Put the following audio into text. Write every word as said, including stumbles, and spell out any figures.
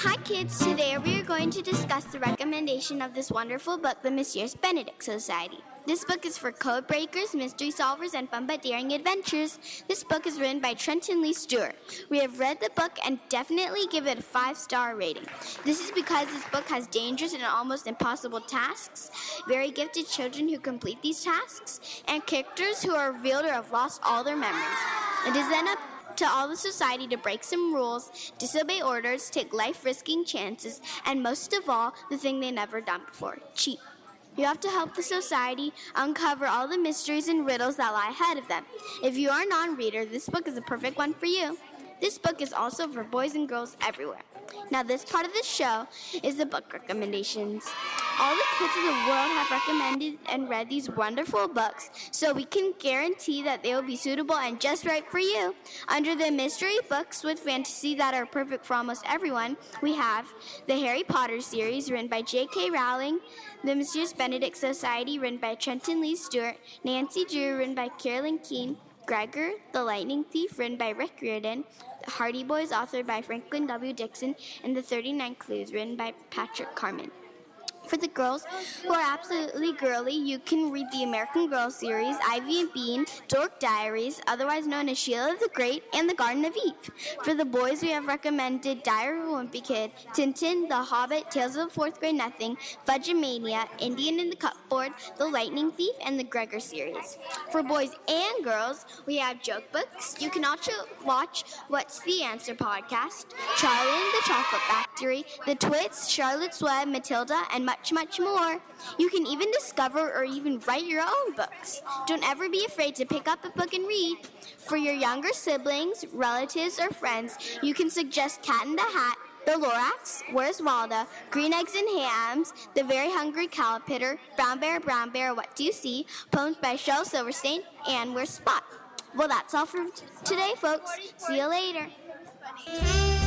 Hi kids, today we are going to discuss the recommendation of this wonderful book, The Mysterious Benedict Society. This book is for code breakers, mystery solvers, and fun but daring adventures. This book is written by Trenton Lee Stewart. We have read the book and definitely give it a five-star rating. This is because this book has dangerous and almost impossible tasks, very gifted children who complete these tasks, and characters who are revealed or have lost all their memories. It is then up to all the society to break some rules, disobey orders, take life-risking chances, and most of all, the thing they never done before, cheat. You have to help the society uncover all the mysteries and riddles that lie ahead of them. If you are a non-reader, this book is a perfect one for you. This book is also for boys and girls everywhere. Now, this part of the show is the book recommendations. All the kids in the world have recommended and read these wonderful books, so we can guarantee that they will be suitable and just right for you. Under the mystery books with fantasy that are perfect for almost everyone, we have the Harry Potter series, written by J K. Rowling, The Mysterious Benedict Society, written by Trenton Lee Stewart, Nancy Drew, written by Carolyn Keene, Gregor, The Lightning Thief, written by Rick Riordan, The Hardy Boys, authored by Franklin W. Dixon, and The thirty-nine Clues, written by Patrick Carman. For the girls who are absolutely girly, you can read the American Girl series, Ivy and Bean, Dork Diaries, otherwise known as Sheila the Great, and The Garden of Eve. For the boys, we have recommended Diary of a Wimpy Kid, Tintin, The Hobbit, Tales of the Fourth Grade Nothing, Fudgemania, Indian in the Cupboard, The Lightning Thief, and the Gregor series. For boys and girls, we have joke books. You can also watch What's the Answer podcast, Charlie and the Chocolate Factory, The Twits, Charlotte's Web, Matilda, and much, much more. You can even discover or even write your own books. Don't ever be afraid to pick up a book and read. For your younger siblings, relatives, or friends, you can suggest Cat in the Hat, The Lorax, Where's Waldo, Green Eggs and Hams, The Very Hungry Calipitter, Brown Bear, Brown Bear, What Do You See, poems by Shel Silverstein, and Where's Spot? Well, that's all for today, folks. See you later.